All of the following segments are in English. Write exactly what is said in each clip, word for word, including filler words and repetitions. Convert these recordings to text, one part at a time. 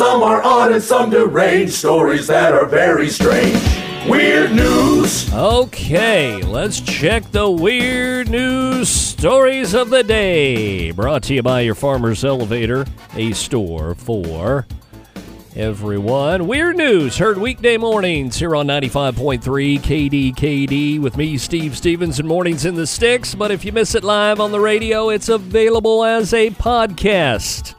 Some are odd and some deranged. Stories that are very strange. Weird news. Okay, let's check the weird news stories of the day. Brought to you by your Farmer's Elevator, a store for everyone. Weird news heard weekday mornings here on ninety-five point three K D K D with me, Steve Stevens, and Mornings in the Sticks. But if you miss it live on the radio, it's available as a podcast.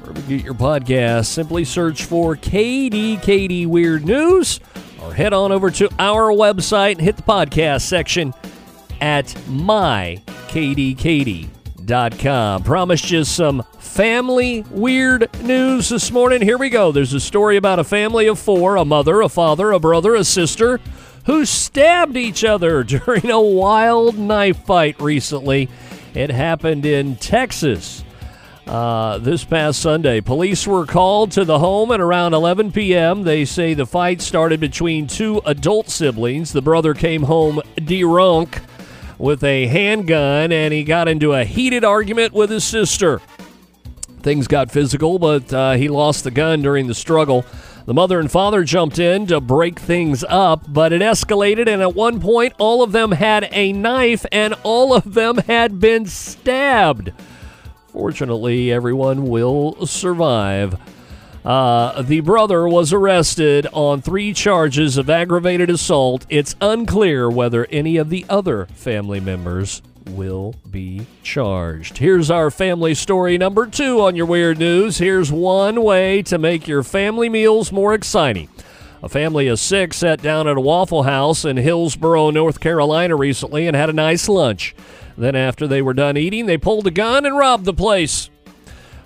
Wherever you get your podcast, simply search for K D K D Weird News or head on over to our website and hit the podcast section at my k d k d dot com. Promised you some family weird news this morning. Here we go. There's a story about a family of four, a mother, a father, a brother, a sister, who stabbed each other during a wild knife fight recently. It happened in Texas. Uh, this past Sunday, police were called to the home at around eleven p.m. They say the fight started between two adult siblings. The brother came home drunk with a handgun, and he got into a heated argument with his sister. Things got physical, but uh, he lost the gun during the struggle. The mother and father jumped in to break things up, but it escalated, and at one point, all of them had a knife, and all of them had been stabbed. Fortunately, everyone will survive. Uh, the brother was arrested on three charges of aggravated assault. It's unclear whether any of the other family members will be charged. Here's our family story number two on your weird news. Here's one way to make your family meals more exciting. A family of six sat down at a Waffle House in Hillsborough, North Carolina recently and had a nice lunch. Then after they were done eating, they pulled a gun and robbed the place.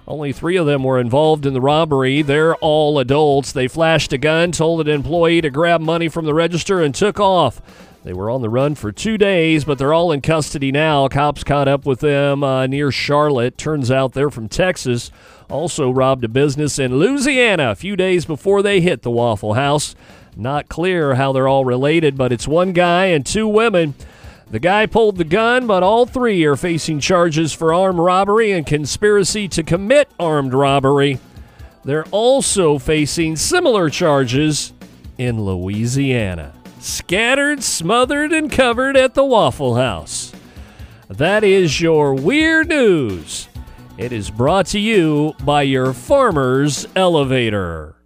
Only three of them were involved in the robbery. They're all adults. They flashed a gun, told an employee to grab money from the register, and took off. They were on the run for two days, but they're all in custody now. Cops caught up with them uh, near Charlotte. Turns out they're from Texas. Also robbed a business in Louisiana a few days before they hit the Waffle House. Not clear how they're all related, but it's one guy and two women. The guy pulled the gun, but all three are facing charges for armed robbery and conspiracy to commit armed robbery. They're also facing similar charges in Louisiana. Scattered, smothered, and covered at the Waffle House. That is your weird news. It is brought to you by your Farmer's Elevator.